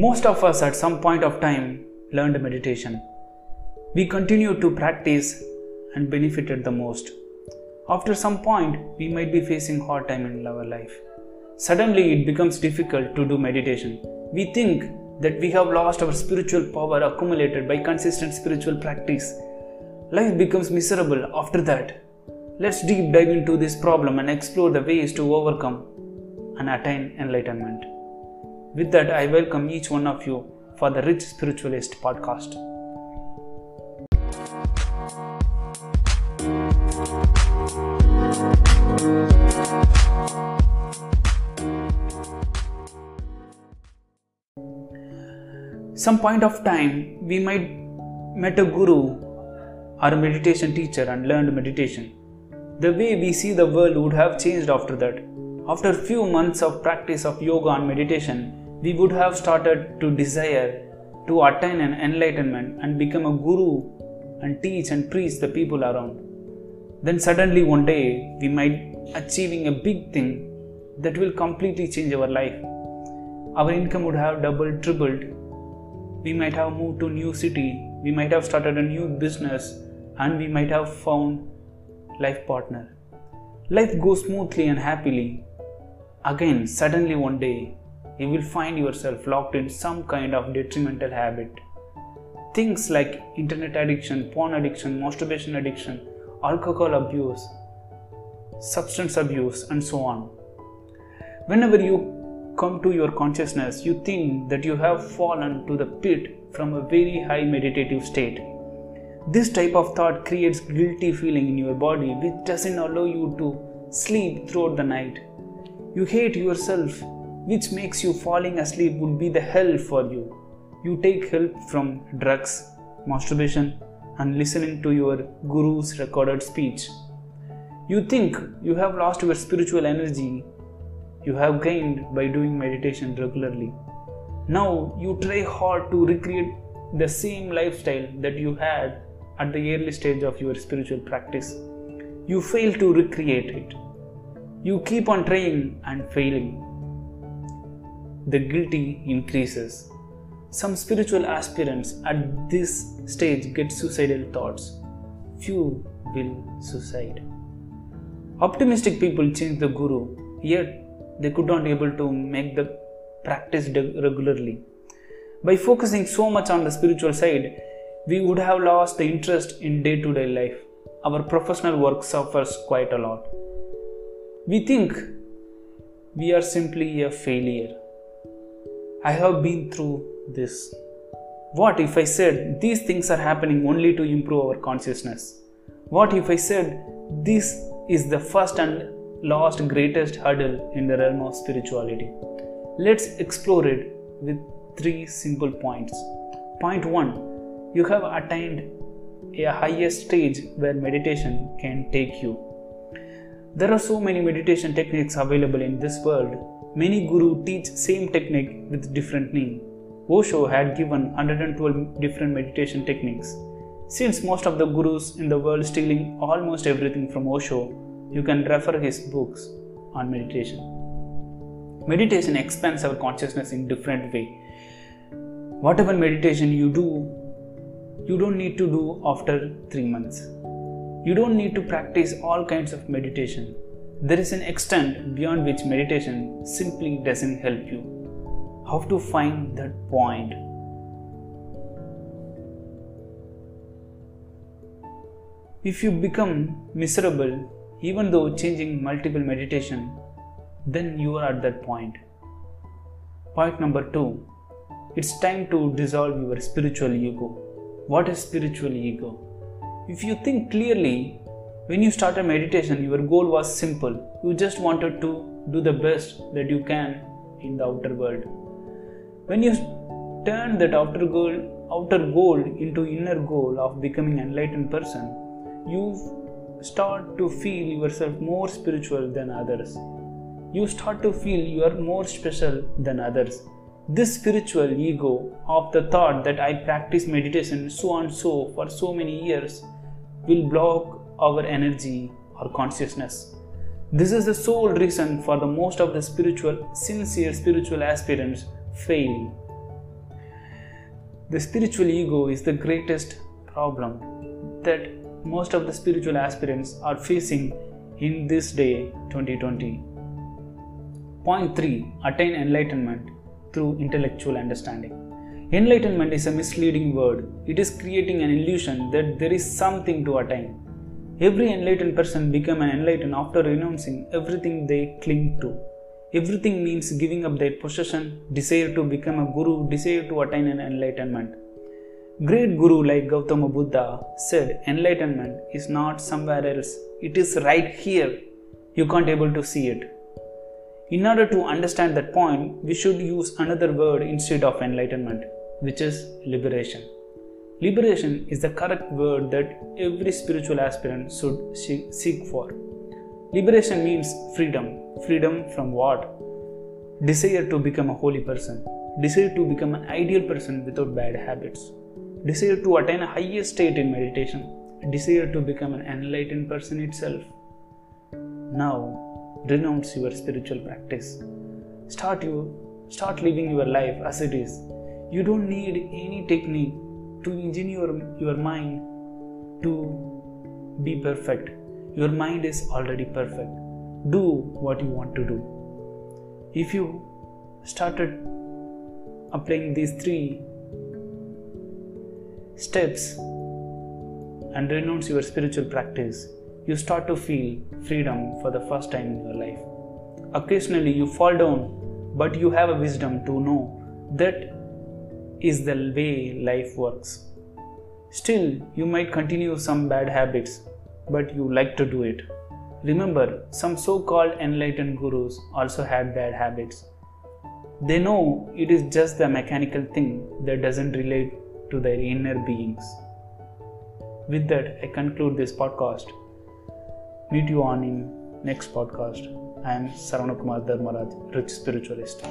Most of us at some point of time learned meditation. We continued to practice and benefited the most. After some point, we might be facing hard time in our life. Suddenly, it becomes difficult to do meditation. We think that we have lost our spiritual power accumulated by consistent spiritual practice. Life becomes miserable after that. Let's deep dive into this problem and explore the ways to overcome and attain enlightenment. With that, I welcome each one of you for the Rich Spiritualist Podcast. Some point of time, we might met a guru or a meditation teacher and learned meditation. The way we see the world would have changed after that. After a few months of practice of yoga and meditation, we would have started to desire to attain an enlightenment and become a guru and teach and preach the people around. Then suddenly one day we might achieving a big thing that will completely change our life. Our income would have doubled, tripled. We might have moved to a new city. We might have started a new business and we might have found life partner. Life goes smoothly and happily. Again, suddenly one day, you will find yourself locked in some kind of detrimental habit. Things like internet addiction, porn addiction, masturbation addiction, alcohol abuse, substance abuse, and so on. Whenever you come to your consciousness, you think that you have fallen to the pit from a very high meditative state. This type of thought creates guilty feeling in your body which doesn't allow you to sleep throughout the night. You hate yourself, which makes you falling asleep would be the hell for you. You take help from drugs, masturbation and listening to your guru's recorded speech. You think you have lost your spiritual energy you have gained by doing meditation regularly. Now you try hard to recreate the same lifestyle that you had at the early stage of your spiritual practice. You fail to recreate it. You keep on trying and failing. The guilty increases. Some spiritual aspirants at this stage get suicidal thoughts. Few will suicide. Optimistic people change the guru, yet they could not able to make the practice regularly. By focusing so much on the spiritual side, we would have lost the interest in day-to-day life. Our professional work suffers quite a lot. We think we are simply a failure. I have been through this. What if I said these things are happening only to improve our consciousness? What if I said this is the first and last greatest hurdle in the realm of spirituality? Let's explore it with three simple points. Point 1. You have attained a higher stage where meditation can take you. There are so many meditation techniques available in this world. Many gurus teach same technique with different name. Osho had given 112 different meditation techniques. Since most of the gurus in the world stealing almost everything from Osho, you can refer his books on meditation. Meditation expands our consciousness in different way. Whatever meditation you do, you don't need to do after 3 months. You don't need to practice all kinds of meditation. There is an extent beyond which meditation simply doesn't help you. How to find that point? If you become miserable, even though changing multiple meditation, then you are at that point. Point number 2. It's time to dissolve your spiritual ego. What is spiritual ego? If you think clearly, when you started meditation, your goal was simple. You just wanted to do the best that you can in the outer world. When you turn that outer goal into inner goal of becoming an enlightened person, you start to feel yourself more spiritual than others. You start to feel you are more special than others. This spiritual ego of the thought that I practice meditation so and so for so many years will block our energy or consciousness. This is the sole reason for the most of the sincere spiritual aspirants fail. The spiritual ego is the greatest problem that most of the spiritual aspirants are facing in this day 2020. Point 3. Attain enlightenment through intellectual understanding. Enlightenment is a misleading word. It is creating an illusion that there is something to attain. Every enlightened person becomes an enlightened after renouncing everything they cling to. Everything means giving up their possession, desire to become a guru, desire to attain an enlightenment. Great guru like Gautama Buddha said, enlightenment is not somewhere else. It is right here. You can't able to see it. In order to understand that point, we should use another word instead of enlightenment, which is liberation. Liberation is the correct word that every spiritual aspirant should seek for. Liberation means freedom. Freedom from what? Desire to become a holy person. Desire to become an ideal person without bad habits. Desire to attain a higher state in meditation. Desire to become an enlightened person itself. Now, renounce your spiritual practice. Start living your life as it is. You don't need any technique to engineer your mind to be perfect. Your mind is already perfect. Do what you want to do. If you started applying these 3 steps and renounce your spiritual practice, you start to feel freedom for the first time in your life. Occasionally you fall down, but you have a wisdom to know that is the way life works. Still, you might continue some bad habits, but you like to do it. Remember, some so-called enlightened gurus also had bad habits. They know it is just the mechanical thing that doesn't relate to their inner beings. With that, I conclude this podcast. Meet you on in next podcast. I am Saranakumar Dharmaraj, Rich Spiritualist.